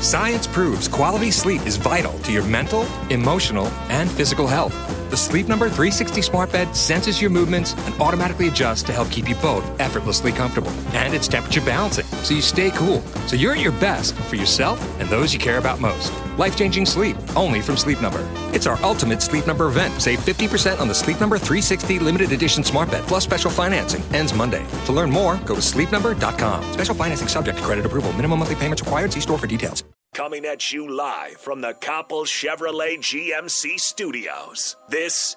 Science proves quality sleep is vital to your mental, emotional, and physical health. The Sleep Number 360 smart bed senses your movements and automatically adjusts to help keep you both effortlessly comfortable. And it's temperature balancing, so you stay cool. So you're at your best for yourself and those you care about most. Life-changing sleep, only from Sleep Number. It's our ultimate Sleep Number event. Save 50% on the Sleep Number 360 limited edition smart bed, plus special financing. Ends Monday. To learn more, go to sleepnumber.com. Special financing subject to credit approval. Minimum monthly payments required. See store for details. Coming at you live from the Koppel Chevrolet GMC Studios, this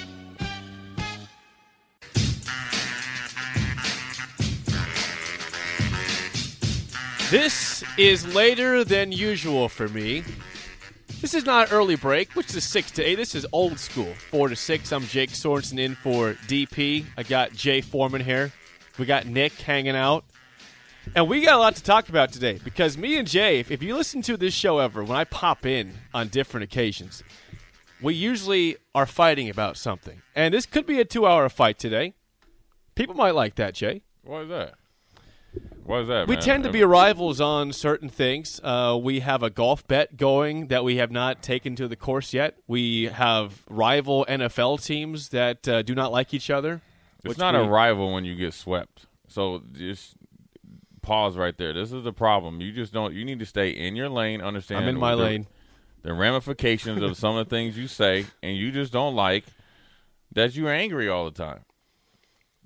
This is later than usual for me. This is not early break, which is 6 to 8. This is Old School, 4 to 6. I'm Jake Sorensen in for DP. I got Jay Foreman here. We got Nick hanging out. And we got a lot to talk about today because me and Jay, if you listen to this show ever, when I pop in on different occasions, we usually are fighting about something. And this could be a 2-hour fight today. People might like that, Jay. Why is that? We tend to be rivals on certain things. We have a golf bet going that we have not taken to the course yet. We have rival NFL teams that do not like each other. It's not a rival when you get swept. So just pause right there. This is the problem. You just don't. You need to stay in your lane. Understand? I'm in my lane. The ramifications of some of the things you say, and you just don't like that you're angry all the time.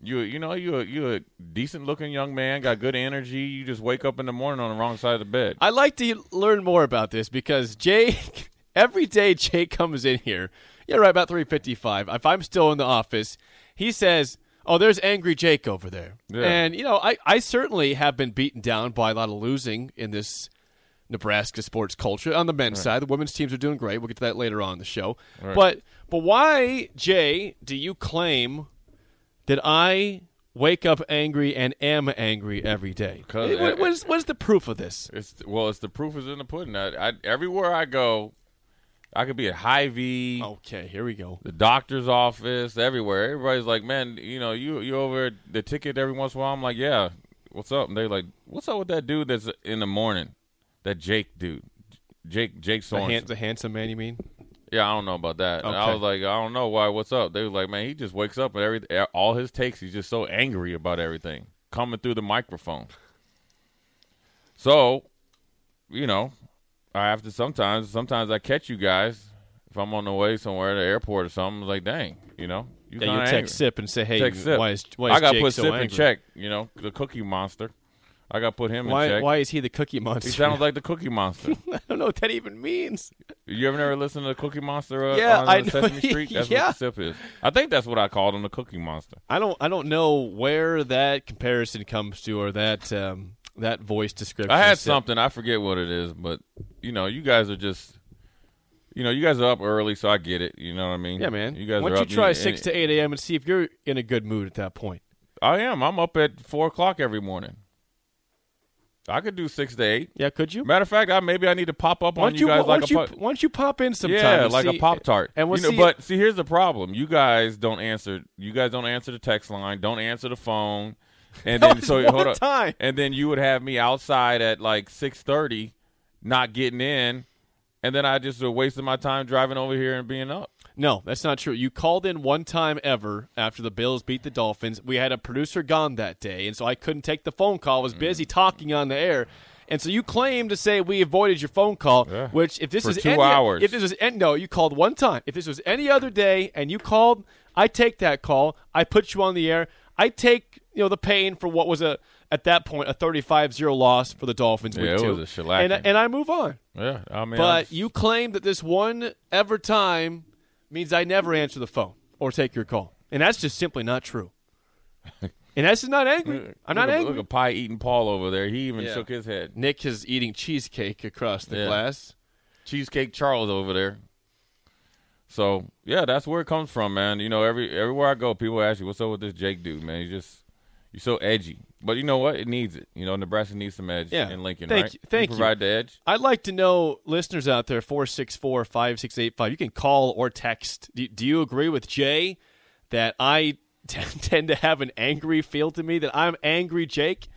You're a decent looking young man, got good energy. You just wake up in the morning on the wrong side of the bed. I'd like to learn more about this because Jay, every day Jay comes in here. Yeah, right about 3:55. If I'm still in the office, he says, oh, there's angry Jake over there. Yeah. And, you know, I certainly have been beaten down by a lot of losing in this Nebraska sports culture on the men's side. The women's teams are doing great. We'll get to that later on in the show. Right. But why, Jay, do you claim that I wake up angry and am angry every day? What is the proof of this? It's the proof is in the pudding. I everywhere I go, I could be at Hy-Vee. Okay, here we go. The doctor's office, everywhere. Everybody's like, man, you know, you over at the ticket every once in a while. I'm like, yeah, what's up? And they're like, what's up with that dude that's in the morning? That Jake dude. Jake Sorensen. The handsome man, you mean? Yeah, I don't know about that. Okay. And I was like, I don't know why. What's up? They was like, man, he just wakes up and all his takes, he's just so angry about everything. Coming through the microphone. So, you know, I have to sometimes I catch you guys if I'm on the way somewhere at the airport or something. I'm like, dang, you know. You text angry. Sip and say, hey, why is I got to put so Sip angry? In check, you know, the Cookie Monster. I got to put him in check. Why is he the Cookie Monster? He sounds like the Cookie Monster. I don't know what that even means. You ever never listened to the Cookie Monster on Sesame Street? That's what Sip is. I think that's what I called him, the Cookie Monster. I don't know where that comparison comes to or that voice description. I had something. I forget what it is, but, you know, you guys are just, you know, you guys are up early, so I get it. You know what I mean? Yeah, man. You guys why don't you try 6 to 8 a.m. and see if you're in a good mood at that point? I am. I'm up at 4 o'clock every morning. I could do 6 to 8. Yeah, could you? Matter of fact, maybe I need to pop up on you guys like a Pop-Tart. Why don't you pop in sometime? Yeah, like a Pop-Tart. And we'll see. But, see, here's the problem. You guys don't answer. You guys don't answer the text line. Don't answer the phone. And then hold up. Time. And then you would have me outside at like 6:30, not getting in, and then I just wasted my time driving over here and being up. No, that's not true. You called in one time ever after the Bills beat the Dolphins. We had a producer gone that day, and so I couldn't take the phone call. I was busy talking on the air. And so you claim to say we avoided your phone call, which if this for is 2 hours. You called one time. If this was any other day and you called, I take that call. I put you on the air. I take the pain for what was at that point a 35-0 loss for the Dolphins. Yeah, it was a shellacking. And I move on. Yeah, I mean. But you claim that this one ever time means I never answer the phone or take your call, and that's just simply not true. And that's just not angry. I'm not angry. Look at pie eating Paul over there. He even shook his head. Nick is eating cheesecake across the glass. Cheesecake Charles over there. So, yeah, that's where it comes from, man. You know, everywhere I go, people ask you, what's up with this Jake dude, man? You're so edgy. But you know what? It needs it. You know, Nebraska needs some edge in Lincoln, right? Thank you. Provide the edge. I'd like to know, listeners out there, 464-5685, you can call or text. Do you agree with Jay that I tend to have an angry feel to me, that I'm angry Jake?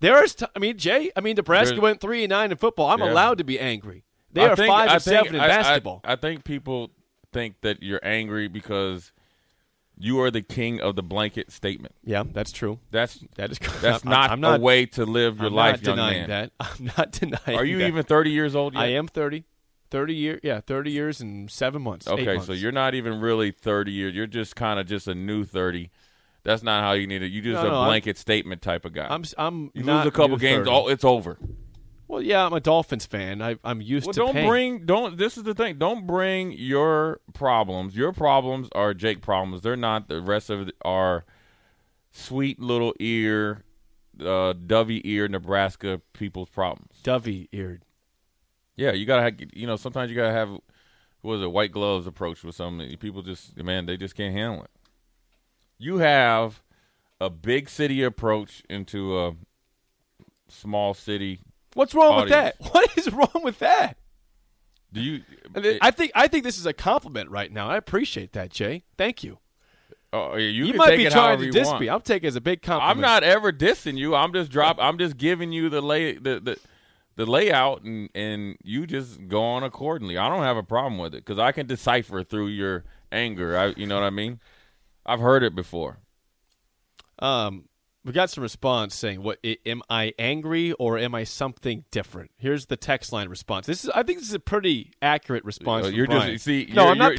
Nebraska went 3-9 in football. I'm allowed to be angry. They are 5-7 in basketball. I think people think that you're angry because you are the king of the blanket statement. Yeah, that's true. That's not a way to live your life, young man. I'm not denying that. Are you even 30 years old yet? I am 30. 30 years and 7 months. Okay, so you're not even really 30 years. You're just kind of just a new 30. That's not how you need it. You're just a blanket statement type of guy. You lose a couple games, it's over. Well, yeah, I'm a Dolphins fan. I'm used to pain. This is the thing. Don't bring your problems. Your problems are Jake problems. They're not. The rest of it are sweet little ear, dovey-eared Nebraska people's problems. Dovey-eared. Yeah, you gotta. Sometimes you gotta have. What is it? White gloves approach with some people. They just can't handle it. You have a big city approach into a small city. What's wrong with that? What is wrong with that? I think this is a compliment right now. I appreciate that, Jay. Thank you. You might be trying to diss me. I'm taking it as a big compliment. I'm not ever dissing you. I'm just giving you the layout, and you just go on accordingly. I don't have a problem with it because I can decipher through your anger. You know what I mean? I've heard it before. We got some response saying, "What am I angry or am I something different?" Here's the text line response. I think this is a pretty accurate response. I'm not picking. No, you're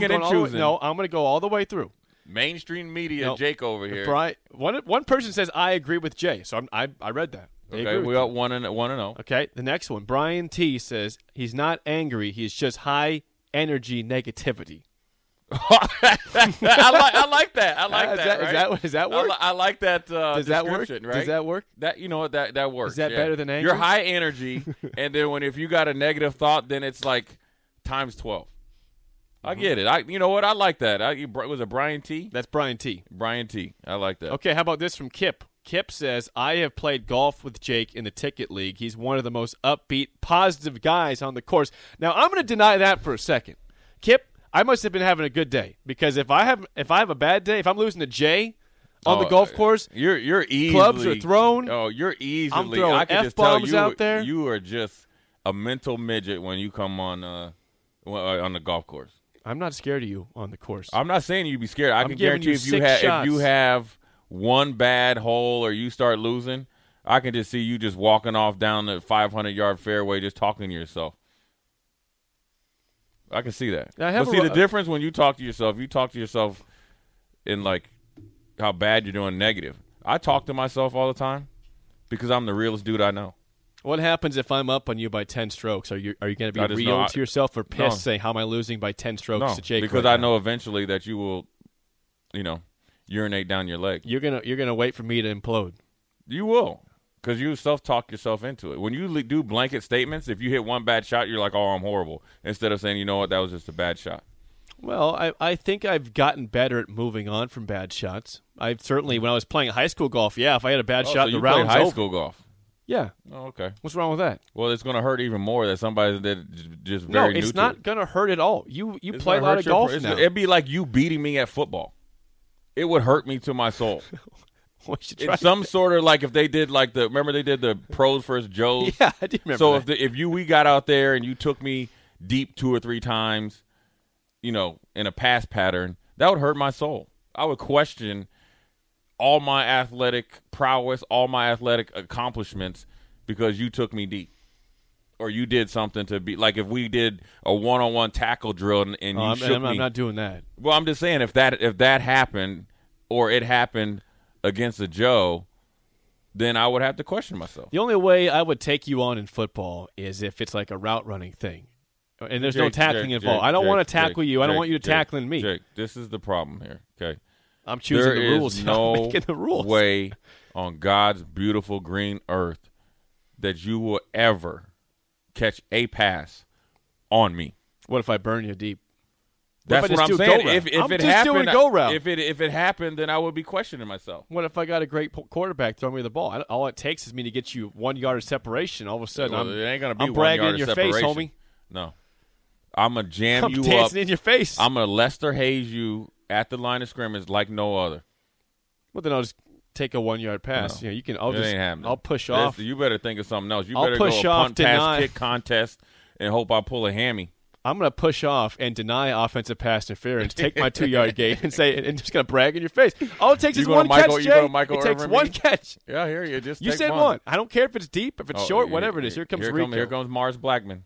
picking and choosing. I'm going to go all the way through. Mainstream media, Jake over here. Brian, one person says, "I agree with Jay," so I read that. Okay, we got 1-0. Okay, the next one, Brian T says he's not angry. He's just high energy negativity. I like that. Right? Does that work? I like that. Does that work? Right? Does that work? That works. Is that better than angry? You're high energy, and then if you got a negative thought, then it's like times 12. Mm-hmm. I get it. You know what? I like that. Was it Brian T? That's Brian T. Brian T. I like that. Okay, how about this from Kip? Kip says, "I have played golf with Jake in the Ticket League. He's one of the most upbeat, positive guys on the course." Now I'm going to deny that for a second, Kip. I must have been having a good day because if I have a bad day, if I'm losing to Jay on the golf course, you're easily, clubs are thrown. Oh, you're easily. I'm throwing F-bombs out there. You are just a mental midget when you come on the golf course. I'm not scared of you on the course. I'm not saying you'd be scared. I can guarantee you if you have one bad hole or you start losing, I can just see you just walking off down the 500-yard fairway, just talking to yourself. I can see that. But see, the difference when you talk to yourself in, like, how bad you're doing negative. I talk to myself all the time because I'm the realest dude I know. What happens if I'm up on you by 10 strokes? Are you going to be real to yourself or pissed saying, how am I losing by 10 strokes to Jake? Because I know eventually that you will, urinate down your leg. You're gonna wait for me to implode. You will because you self-talk yourself into it. When you do blanket statements, if you hit one bad shot, you're like, oh, I'm horrible, instead of saying, you know what, that was just a bad shot. Well, I think I've gotten better at moving on from bad shots. I certainly, when I was playing high school golf, if I had a bad shot, the round's over. So you played high school golf? Yeah. Oh, okay. What's wrong with that? Well, it's going to hurt even more that somebody that just very new. No, it's not going to hurt at all. You play a lot of golf now. It'd be like you beating me at football. It would hurt me to my soul. It's some sort of like if they did like remember they did the pros versus Joes? Yeah, I do remember that. If we got out there and you took me deep 2 or 3 times, in a pass pattern, that would hurt my soul. I would question all my athletic prowess, all my athletic accomplishments because you took me deep. Or you did something to be like if we did a one-on-one tackle drill and you shook me. I'm not doing that. Well, I'm just saying if that happened or it happened against a Joe, then I would have to question myself. The only way I would take you on in football is if it's like a route running thing, and there's no tackling involved. I don't want to tackle you. I don't want you to tackle me. Jake, this is the problem here. Okay, I'm choosing the rules. I'm making the rules. There is no way on God's beautiful green earth that you will ever catch a pass on me. What if I burn you deep? That's what I'm saying. If it happened, then I would be questioning myself. What if I got a great quarterback throwing me the ball? All it takes is me to get you 1 yard of separation. All of a sudden, I'm bragging in your face, homie. No. I'm going to jam you up. I'm dancing in your face. I'm going to Lester Hayes you at the line of scrimmage like no other. Well, then I'll just take a 1 yard pass. No. You know, you can. I'll push off. You better think of something else. You better go a punt, pass, kick contest and hope I pull a hammy. I'm going to push off and deny offensive pass interference, take my 2 yard gain, and say, and just going to brag in your face. All it takes is one catch, Jay. It takes one catch. Yeah, here you just. You said one. I don't care if it's deep, if it's short, whatever it is. Here comes Rico. Here comes Mars Blackman.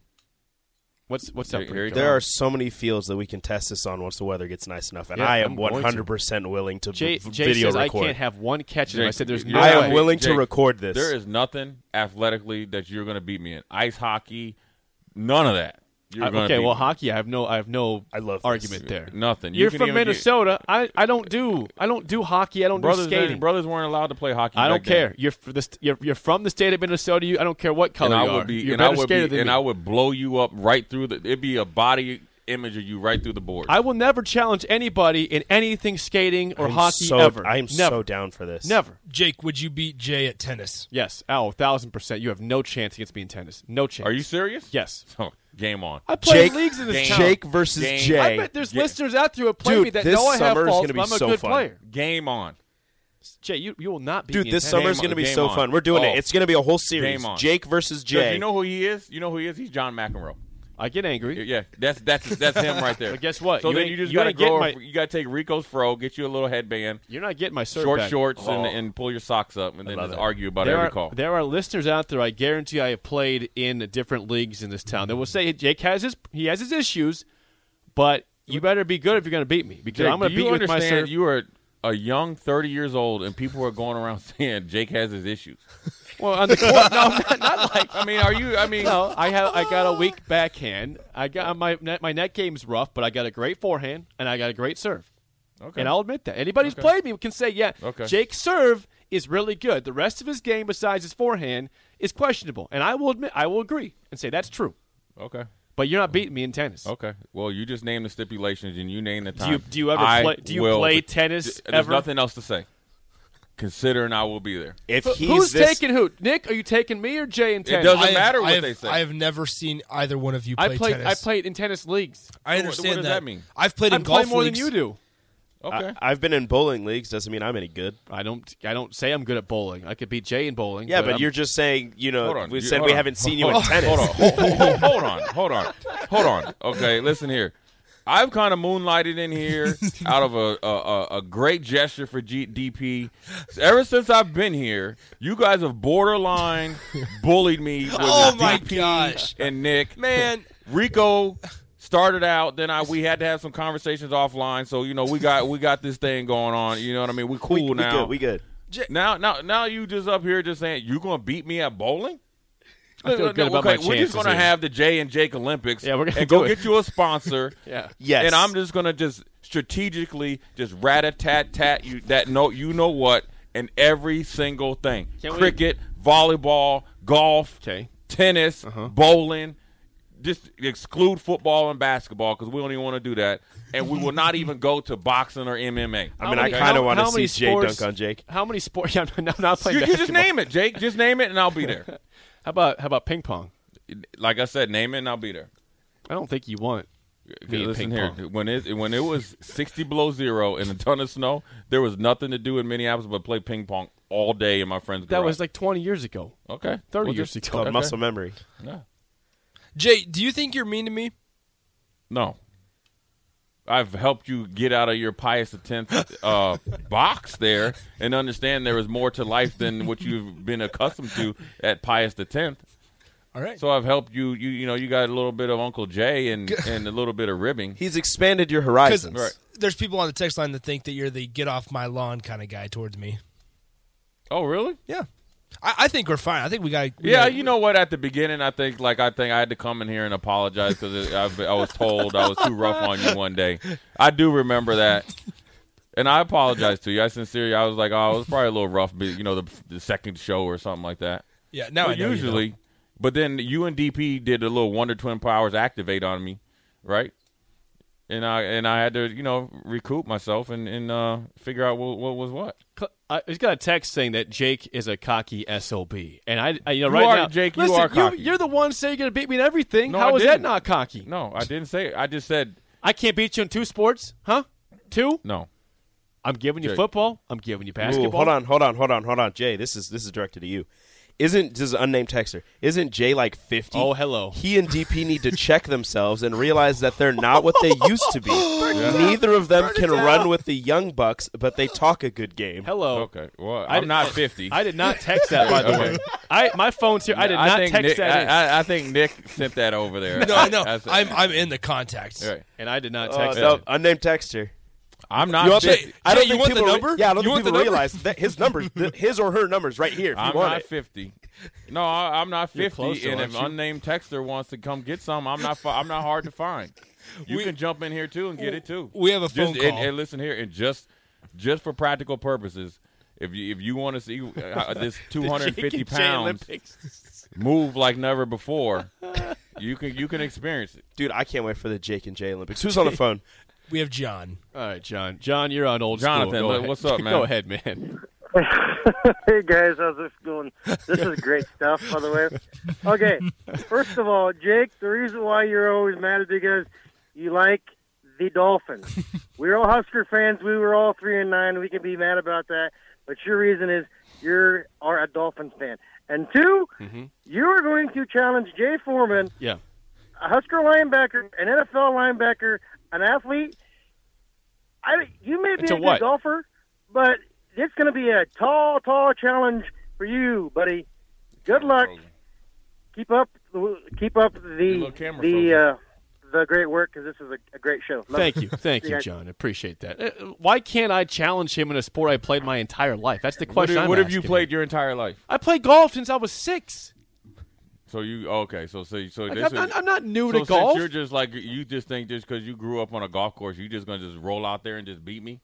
What's up, Rico? There are so many fields that we can test this on once the weather gets nice enough, and I am 100% willing to video record. I can't have one catch. I said there's no way. I am willing to record this. There is nothing athletically that you're going to beat me in. Ice hockey, none of that. Hockey. I have no argument there. Nothing. You're from Minnesota. I don't do hockey. I don't do skating. Brothers weren't allowed to play hockey. I don't care. You're from the state of Minnesota. I don't care what color you are. And I would blow you up right through it'd be a body image of you right through the board. I will never challenge anybody in anything skating or hockey ever. I am so down for this. Never. Jake, would you beat Jay at tennis? Yes. 1,000%. You have no chance against me in tennis. No chance. Are you serious? Yes. Game on. I play leagues in this town. Jake versus Jay. I bet there's listeners out there who play me that know I have faults, but I'm a good player. Game on. Jay, you will not be. Dude, this summer's going to be so fun. We're doing it. It's going to be a whole series. Game on. Jake verus Jay. You know who he is? He's John McEnroe. I get angry. Yeah, that's him right there. But guess what? So then you just got to go. You got to take Rico's fro, get you a little headband. You're not getting my short back. Shorts and pull your socks up, and then just argue about every call. There are listeners out there. I guarantee I have played in different leagues in this town that will say Jake has his issues, but you better be good if you're going to beat me because Jake, I'm going to beat you with my serve. You are a young 30 years old, and people are going around saying Jake has his issues. Well, on the court, no, not like. I mean, no, I got a weak backhand. I got my net game's rough, but I got a great forehand and I got a great serve. Okay. And I'll admit that. Anybody who's played me can say, yeah, Jake's serve is really good. The rest of his game, besides his forehand, is questionable. And I will agree and say that's true. Okay. But you're not beating me in tennis. Okay. Well, you just name the stipulations and you name the time. Do you play tennis ever? There's nothing else to say. Considering I will be there. Who's taking who? Nick, are you taking me or Jay in tennis? It doesn't matter what they say. I have never seen either one of you play tennis. I played in tennis leagues. I understand what does that mean? I've played in golf leagues. I play more than you do. Okay. I've been in bowling leagues. Doesn't mean I'm any good. I don't say I'm good at bowling. I could beat Jay in bowling. Yeah, but you're just saying, we haven't seen you in tennis. Hold on. Okay, listen here. I've kind of moonlighted in here out of a great gesture for DP. Ever since I've been here, you guys have borderline bullied me with DP and Nick. Man. Rico started out, then we had to have some conversations offline. So, we got this thing going on. You know what I mean? We're cool now. We good. Now you just up here just saying, you going to beat me at bowling? I feel good about my chances. We're just going to have the Jay and Jake Olympics and go get you a sponsor. Yeah. Yes. And I'm just going to strategically rat-a-tat-tat you that you know what in every single thing. Cricket, volleyball, golf, tennis, bowling. Just exclude football and basketball because we don't even want to do that. And we will not even go to boxing or MMA. I kind of want to see Jay dunk on Jake. How many sports? Yeah, I'm not playing basketball. You just name it, Jake. Just name it, and I'll be there. How about ping pong? Like I said, name it and I'll be there. I don't think you want. Listen here, when it was 60 below zero and a ton of snow, there was nothing to do in Minneapolis but play ping pong all day in my friend's garage. That was like 20 years ago. Okay, 30 years ago. Okay. Muscle memory. Yeah. Jay, do you think you're mean to me? No. I've helped you get out of your Pius X box there and understand there is more to life than what you've been accustomed to at Pius X. All right. So I've helped you. You got a little bit of Uncle Jay and a little bit of ribbing. He's expanded your horizons. Right. There's people on the text line that think that you're the get off my lawn kind of guy towards me. Oh, really? Yeah. I think we're fine. I think we got. Yeah, you know what? At the beginning, I think I had to come in here and apologize because I was told I was too rough on you one day. I do remember that, and I apologize to you. I was like, oh, it was probably a little rough. The second show or something like that. Yeah. Now I know usually, But then you and DP did a little Wonder Twin Powers activate on me, right? And I had to, you know, recoup myself and figure out what was what. He's got a text saying that Jake is a cocky SOB, and I you know right now, Jake, listen, you are cocky. You're the one saying you're gonna beat me in everything. No, how is that not cocky? No, I didn't say it. I just said I can't beat you in two sports, huh? Two? No. I'm giving you Jay. Football. I'm giving you basketball. Ooh, hold on, Jay. This is directed to you. This is an unnamed texter. Isn't Jay like 50? Oh, hello. He and DP need to check themselves and realize that they're not what they used to be. Yeah. Neither of them can run with the Young Bucks, but they talk a good game. Hello. Okay. Well, I'm not 50. I did not text that, by the way. My phone's here. Yeah, I did not text that. I think Nick sent that over there. No, I know. I'm in the contacts. Right. And I did not text that. No, unnamed texter. I'm not. I don't think you want the number? Yeah, I don't think people realize that his numbers, his or her numbers, right here. If I'm you want not it. 50. No, I'm not 50. Close, and if unnamed texter wants to come get some, I'm not hard to find. You can jump in here too and get it too. We have a phone call. And listen here, and just for practical purposes, if you want to see this 250 pounds move like never before, you can experience it, dude. I can't wait for the Jake and Jay Olympics. Who's on the phone? We have John. All right, John. John, you're on old Jonathan, school. Jonathan, what's up, man? Go ahead, man. Hey, guys. How's this going? This is great stuff, by the way. Okay. First of all, Jake, the reason why you're always mad is because you like the Dolphins. We're all Husker fans. We were all 3-9. We can be mad about that. But your reason is you are a Dolphins fan. And two, you are going to challenge Jay Foreman, a Husker linebacker, an NFL linebacker, an athlete. You may be a good golfer, but it's going to be a tall, tall challenge for you, buddy. Good luck. Keep up the great work, because this is a great show. Thank you, John. Appreciate that. Why can't I challenge him in a sport I played my entire life? That's the question. What have you played your entire life? I played golf since I was 6. So you okay? So like, I'm not new to golf. You're just like you just think just because you grew up on a golf course, you just gonna just roll out there and just beat me.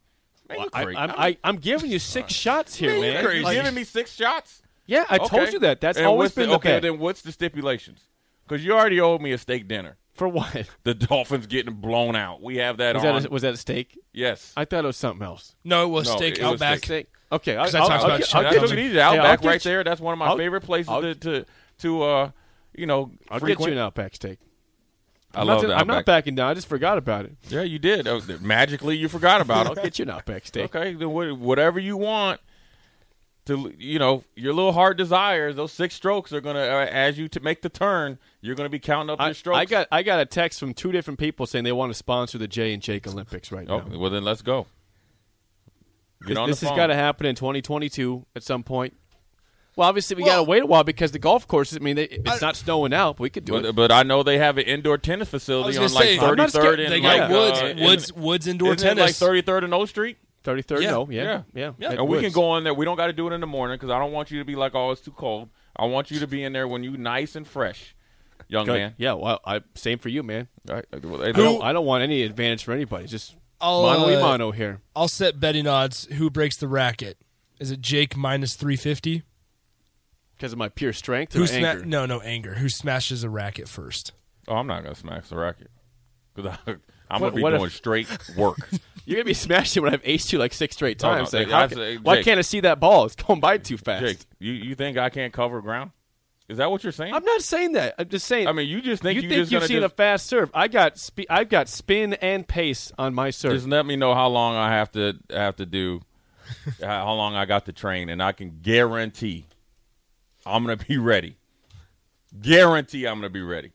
Man, well, I'm giving you 6 shots here, man. You're giving me 6 shots? Yeah, I told you that. That's and always been the bet. Then what's the stipulations? Because you already owed me a steak dinner. For what? The Dolphins getting blown out. We have that on. Was that a steak? Yes. I thought it was something else. No, it was steak Outback. Okay, I'll get you Outback right there. That's one of my favorite places to I'll get you an Outback steak. I'm not backing down. I just forgot about it. Yeah, you did. Magically, you forgot about it. I'll get you an Outback steak. Okay, then whatever you want to, your little heart desires. Those 6 strokes are gonna as you to make the turn. You're gonna be counting up your strokes. I got a text from 2 different people saying they want to sponsor the Jay and Jake Olympics right now. Well, then let's go. This has got to happen in 2022 at some point. Well, obviously, we got to wait a while because the golf courses, it's not snowing out. But we could do it. But I know they have an indoor tennis facility on, like, 33rd and, like, Woods Indoor Tennis. Isn't it, like, 33rd and O Street? 33rd, yeah. And we can go in there. We don't got to do it in the morning because I don't want you to be like, oh, it's too cold. I want you to be in there when you nice and fresh, young man. Yeah, well, same for you, man. All right. I don't want any advantage for anybody. Just mano here. I'll set betting odds. Who breaks the racket? Is it Jake minus 350? Because of my pure strength or anger? No, anger. Who smashes a racket first? Oh, I'm not going to smash the racket. I'm going to be doing straight work. You're going to be smashing when I have ace-2 like 6 straight times. No, why can't I see that ball? It's going by too fast. Jake, you think I can't cover ground? Is that what you're saying? I'm not saying that. I'm just saying. I mean, you just think you've seen a fast serve. I've got spin and pace on my serve. Just let me know how long I have to do, how long I got to train, and I can guarantee – I'm going to be ready. Guarantee I'm going to be ready.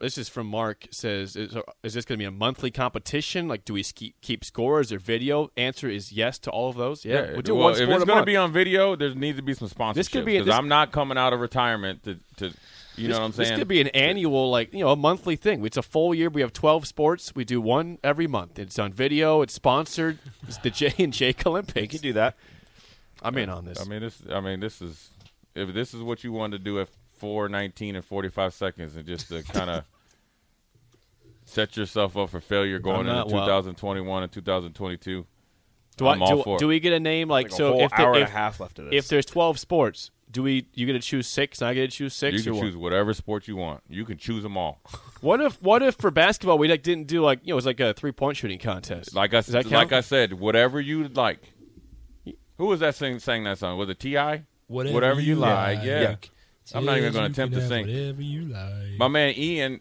This is from Mark. Says, is this going to be a monthly competition? Like, do we keep scores or video? Answer is yes to all of those. Yeah. We'll do one sport if it's going to be on video, there needs to be some sponsorships. Because I'm not coming out of retirement to know what I'm saying? This could be an annual, a monthly thing. It's a full year. We have 12 sports. We do one every month. It's on video. It's sponsored. It's the Jay and Jake Olympics. You can do that. I'm in on this. This is if this is what you wanted to do at 4:19 and 45 seconds, and just to kind of set yourself up for failure going into 2021 and 2022. Do we get a name like so? If there's 12 sports, Do we? You get to choose six, and I get to choose six. You can choose whatever sport you want. You can choose them all. What if for basketball we didn't do like, you know, it was like a 3-point shooting contest? Like I said, whatever you like. Who was that sang that song? Was it T.I.? Whatever you like. Yeah. I'm not even going to attempt to sing. Whatever you like. My man Ian.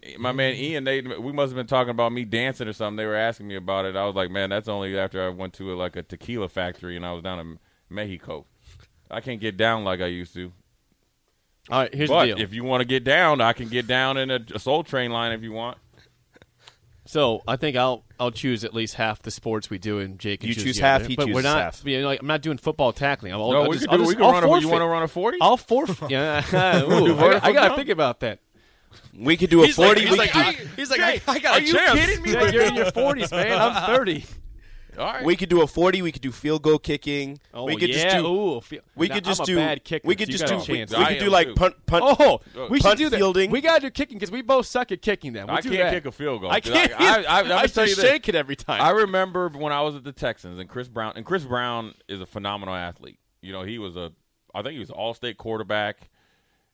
We must have been talking about me dancing or something. They were asking me about it. I was like, man, that's only after I went to like a tequila factory and I was down in Mexico. I can't get down like I used to. All right, here's the deal. If you want to get down, I can get down in a Soul Train line if you want. So I think I'll choose at least half the sports we do, and Jake can choose half. He chooses half. You know, like, I'm not doing football tackling. We can run. You want to run a 40? I'll forfeit. Yeah, I got to think about that. We could do a 40. He's like, I got a chance. Are you kidding me? You're in your 40s, man. I'm 30. All right. We could do a 40. We could do field goal kicking. We could do punt fielding. We got to do kicking because we both suck at kicking them. I can't kick a field goal. I can't. I just shake it every time. I remember when I was at the Texans and Chris Brown is a phenomenal athlete. You know, I think he was an all-state quarterback,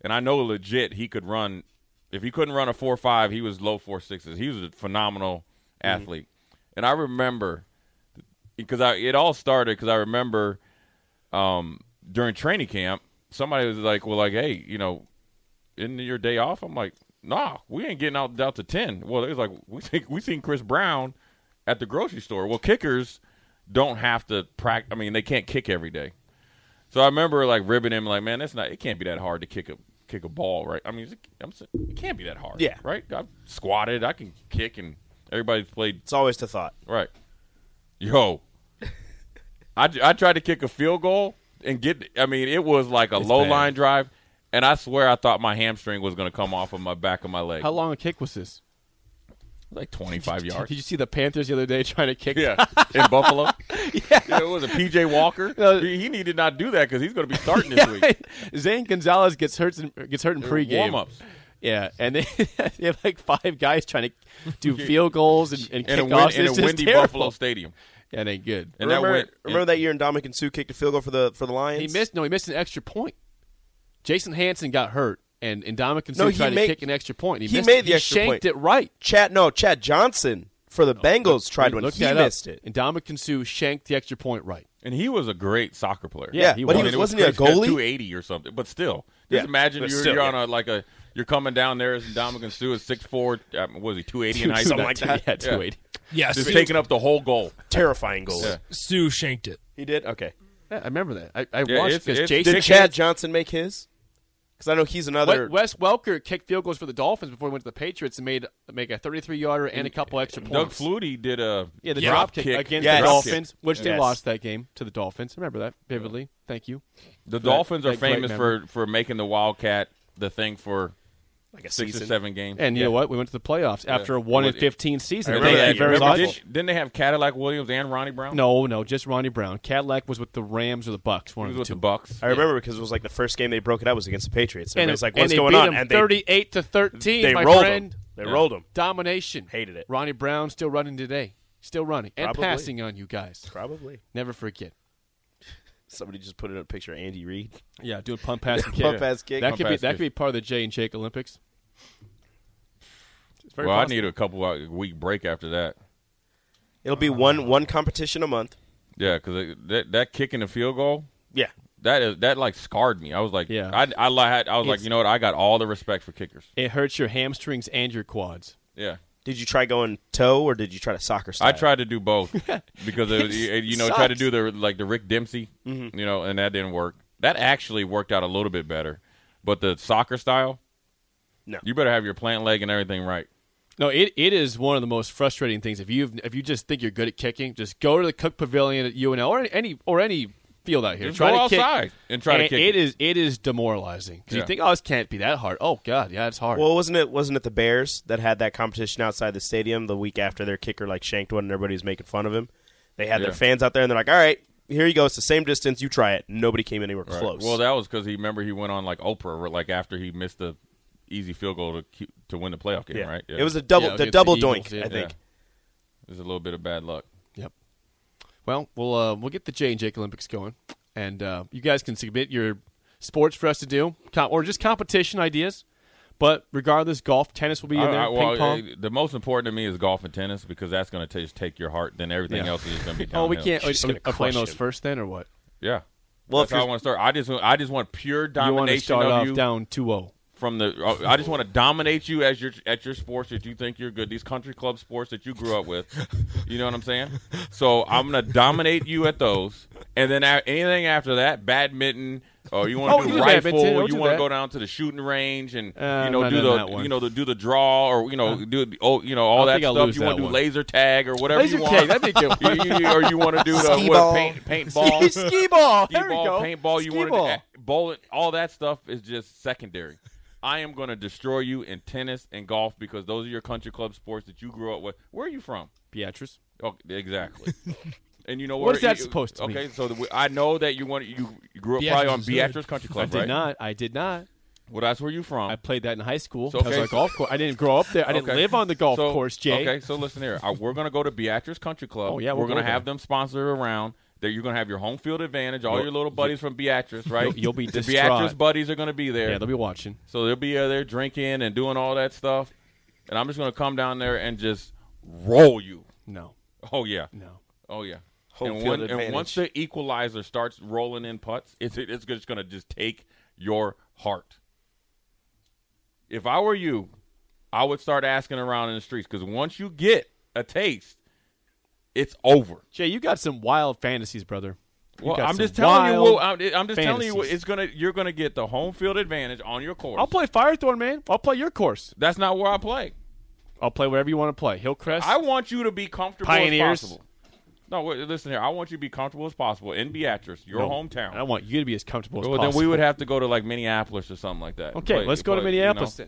and I know legit he could run. If he couldn't run a 4.5, he was low 4.6s. He was a phenomenal athlete, and I remember. Because it all started because I remember during training camp, somebody was like, well, like, hey, you know, isn't your day off? I'm like, nah, we ain't getting out to 10. Well, it was like, we seen Chris Brown at the grocery store. Well, kickers don't have to practice. I mean, they can't kick every day. So I remember, like, ribbing him, like, man, it can't be that hard to kick a ball, right? I mean, it can't be that hard. Yeah. Right? I've squatted. I can kick, and everybody's played. It's always the thought. Right. Yo, I tried to kick a field goal and it was like a low-line drive, and I swear I thought my hamstring was going to come off of my back of my leg. How long a kick was this? Like 25 yards. Did you see the Panthers the other day trying to kick? Yeah, in Buffalo? Yeah. It was a P.J. Walker. He needed not do that because he's going to be starting this week. Zane Gonzalez gets hurt in pregame. Warm-ups. Yeah, and they have like five guys trying to do field goals and kickoffs. In a windy terrible. Buffalo stadium. Yeah, it ain't good. And remember that year Ndamukong Suh kicked a field goal for the Lions? He missed an extra point. Jason Hanson got hurt, and Ndamukong Suh tried to kick an extra point. He missed the extra point. He shanked it right. Chad Johnson for the Bengals tried one. He missed it. Ndamukong Suh shanked the extra point right. And he was a great soccer player. Yeah, he wasn't he a goalie? 280 or something, but still. Just imagine you're on a – you're coming down there as Ndamukong Suh is 6'4", was he 280 in high school? Something like that? Yeah, 280. Yeah, just taking up the whole goal. Terrifying goal. Yeah. Sue shanked it. He did? Okay. Yeah, I remember that. I watched because Jason. Did Chad Johnson make his? Because I know he's another. Wes Welker kicked field goals for the Dolphins before he went to the Patriots and made a 33-yarder and a couple extra points. Doug Flutie did the drop kick against the Dolphins, which they lost that game to the Dolphins. I remember that vividly. Thank you. The Dolphins are famous for making the Wildcat the thing for – like a 6 or 7 games. And you know what? We went to the playoffs after a 1-15 season. Didn't they have Cadillac Williams and Ronnie Brown? No, just Ronnie Brown. Cadillac was with the Rams or the Bucks. He was with the Bucks. I remember because it was like the first game they broke it up was against the Patriots. And it was like, what's going on? And they beat them 38-13, They rolled them. Domination. Hated it. Ronnie Brown still running today. Still running. And passing on you guys. Probably. Never forget. Somebody just put in a picture of Andy Reid. Yeah, do a pump pass kick. That could be part of the Jay and Jake Olympics. It's very possible. I need a couple-week break after that. It'll be one competition a month. Yeah, because that kick in the field goal. Yeah, that scarred me. I was like, I was like, you know what? I got all the respect for kickers. It hurts your hamstrings and your quads. Yeah. Did you try going toe or did you try to soccer style? I tried to do both because try to do the Rick Dempsey, you know, and that didn't work. That actually worked out a little bit better, but the soccer style, no. You better have your plant leg and everything right. No, it is one of the most frustrating things. If you just think you're good at kicking, just go to the Cook Pavilion at UNL or any field out here. Just try to kick outside and try to kick. It is demoralizing because you think, oh, this can't be that hard. Oh God, yeah, it's hard. Well, wasn't it the Bears that had that competition outside the stadium the week after their kicker shanked one and everybody was making fun of him? They had their fans out there and they're like, all right, here you go, it's the same distance. You try it. Nobody came anywhere close. Well, that was because he went on like Oprah, after he missed the easy field goal to win the playoff game, right? Yeah. It was a double, the double the Eagles, doink, I think. It was a little bit of bad luck. Well, we'll get the J&J Olympics going, and you guys can submit your sports for us to do, or just competition ideas. But regardless, golf, tennis will be in there, ping pong. The most important to me is golf and tennis because that's going to take your heart. Then everything else is going to be downhill. Are we playing those first then or what? Yeah. Well, that's how I want to start. I just want pure domination of you. You want to start off down 2-0. I just want to dominate you at your sports that you think you're good. These country club sports that you grew up with, you know what I'm saying? So I'm gonna dominate you at those, and then anything after that, badminton. Or you want to do rifle? Or you want to go down to the shooting range and do the draw or all that stuff. You want to do laser tag or whatever you want. Laser tag, that'd be good. Or you want to do the paintball, ski ball, there we go. Paintball. You want to do bowling? All that stuff is just secondary. I am going to destroy you in tennis and golf because those are your country club sports that you grew up with. Where are you from? Beatrice. Oh, exactly. And you know what is that supposed to mean? Okay, so I know that you grew up Beatrice probably on Beatrice Country Club, right? I did not. Well, that's where you from. I played that in high school. So, okay, golf course. I didn't grow up there. I didn't live on the golf course, Jay. Okay, so listen here. We're going to go to Beatrice Country Club. Oh, yeah, we're going to have them sponsor around. You're going to have your home field advantage. All your little buddies from Beatrice, right? You'll be distraught. The Beatrice buddies are going to be there. Yeah, they'll be watching. So they'll be there drinking and doing all that stuff. And I'm just going to come down there and just roll you. No. Oh, yeah. No. Oh, yeah. Home field advantage. And once the equalizer starts rolling in putts, it's just going to take your heart. If I were you, I would start asking around in the streets because once you get a taste, it's over. Jay, you got some wild fantasies, brother. I'm just telling you, you're going to get the home field advantage on your course. I'll play Firethorn, man. I'll play your course. That's not where I play. I'll play wherever you want to play. Hillcrest. I want you to be comfortable Pioneers. As possible. No, listen here. I want you to be comfortable as possible in Beatrice, your hometown. I want you to be as comfortable as possible. Then we would have to go to like Minneapolis or something like that. Okay, let's go to Minneapolis then.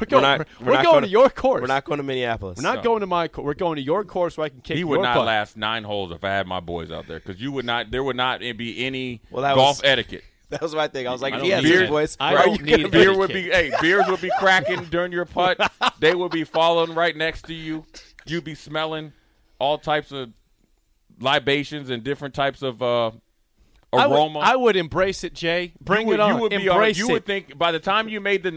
We're not going to your course. We're not going to Minneapolis. We're not going to my course. We're going to your course where I can kick your butt. He would not last 9 holes if I had my boys out there because there would not be any golf etiquette. That was my thing. I was like, yeah, beers, boys. Beers would be cracking during your putt. They would be following right next to you. You'd be smelling all types of libations and different types of aroma. I would embrace it, Jay. Bring it on. You would think by the time you made the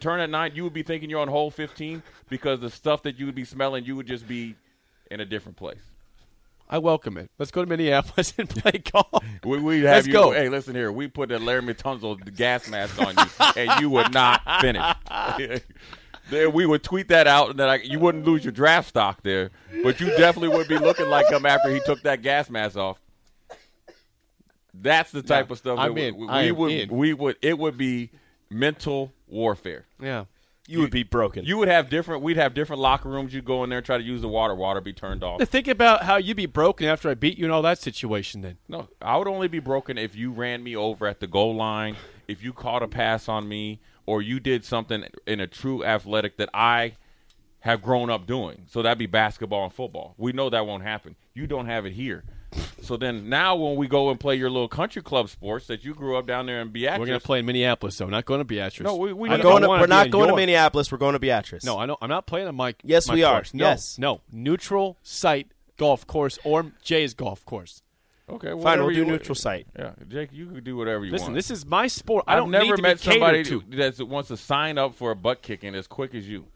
turn at 9, you would be thinking you're on hole 15 because the stuff that you would be smelling, you would just be in a different place. I welcome it. Let's go to Minneapolis and play golf. Let's go. Hey, listen here. We put that Laremy Tunsil gas mask on you, and you would not finish. We would tweet that out, and then you wouldn't lose your draft stock there, but you definitely would be looking like him after he took that gas mask off. That's the type of stuff we would. It would be mental warfare. Yeah, you would be broken. You would have different. We'd have different locker rooms. You go in there and try to use the water. Water be turned off. Think about how you'd be broken after I beat you in all that situation. Then no, I would only be broken if you ran me over at the goal line, if you caught a pass on me, or you did something in a true athletic that I have grown up doing. So that'd be basketball and football. We know that won't happen. You don't have it here. So then now when we go and play your little country club sports that you grew up down there in Beatrice. We're going to play in Minneapolis, though. Not going to Beatrice. No, we're not going to Minneapolis. We're going to Beatrice. No, I know. I'm not playing on my Yes, my we course. Are. No, yes. No. Neutral site golf course or Jay's golf course. Okay, fine. We'll do neutral site. Yeah, Jake, you can do whatever you want. Listen, this is my sport. I don't never met somebody that wants to sign up for a butt kicking as quick as you.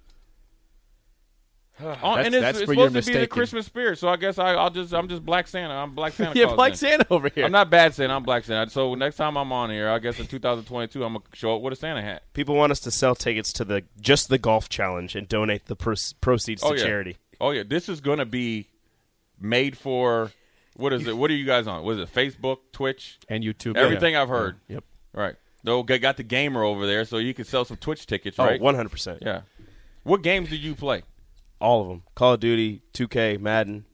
It's supposed to be the Christmas spirit, so I guess I'm just Black Santa. I'm Black Santa. Yeah, Black Santa over here. I'm not bad Santa. I'm Black Santa. So next time I'm on here, I guess in 2022, I'm gonna show up with a Santa hat. People want us to sell tickets to the golf challenge and donate the proceeds to charity. Oh yeah, this is gonna be made for. What is it? What are you guys on? What is it? Facebook, Twitch, and YouTube. Everything I've heard. Yeah. Yep. Right. Though got the gamer over there, so you can sell some Twitch tickets. Right. 100%. Yeah. What games do you play? All of them. Call of Duty, 2K, Madden,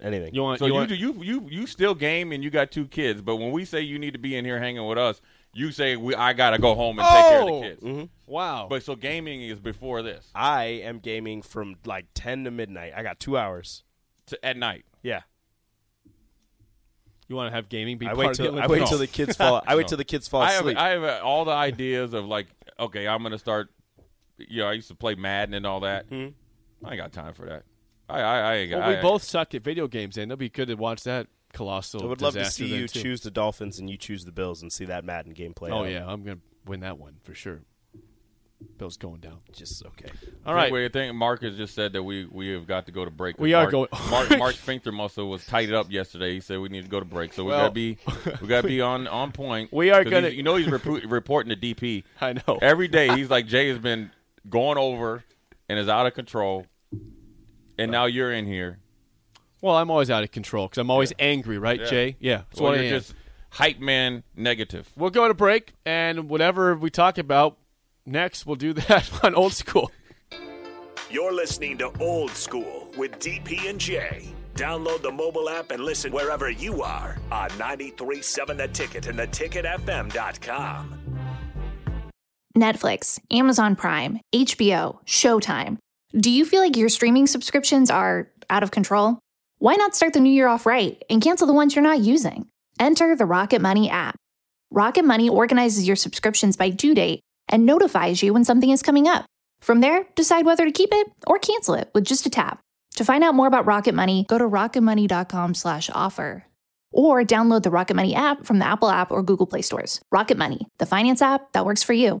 anything. You still game and you got 2 kids, but when we say you need to be in here hanging with us, you say I gotta go home and take care of the kids. Mm-hmm. Wow. But so gaming is before this. I am gaming from like 10 to midnight. I got 2 hours at night. Yeah. You want to have gaming be I wait till the kids fall. I wait till the kids fall asleep. I have all the ideas of like, okay, I'm going to start. You know, I used to play Madden and all that. Mm-hmm. I ain't got time for that. I ain't got. Well, we both suck at video games, and it'll be good to watch that. colossal disaster. I would love to see you choose the Dolphins and you choose the Bills and see that Madden gameplay. Oh, yeah. I'm going to win that one for sure. Bill's going down. Just okay. All right. Wait, I think Marcus just said that we have got to go to break. We are going. Mark Finkter muscle was tied up yesterday. He said we need to go to break. So we gotta be on point. We are gonna. He's reporting to DP. I know. Every day he's like, Jay has been going over and is out of control, and now you're in here. Well, I'm always out of control because I'm always angry, right, Jay? Yeah. That's what I am. Just hype man negative. We'll go to break, and whatever we talk about. Next, we'll do that on Old School. You're listening to Old School with DP and J. Download the mobile app and listen wherever you are on 93.7 The Ticket and theticketfm.com. Netflix, Amazon Prime, HBO, Showtime. Do you feel like your streaming subscriptions are out of control? Why not start the new year off right and cancel the ones you're not using? Enter the Rocket Money app. Rocket Money organizes your subscriptions by due date and notifies you when something is coming up. From there, decide whether to keep it or cancel it with just a tap. To find out more about Rocket Money, go to rocketmoney.com/offer or download the Rocket Money app from the Apple app or Google Play stores. Rocket Money, the finance app that works for you.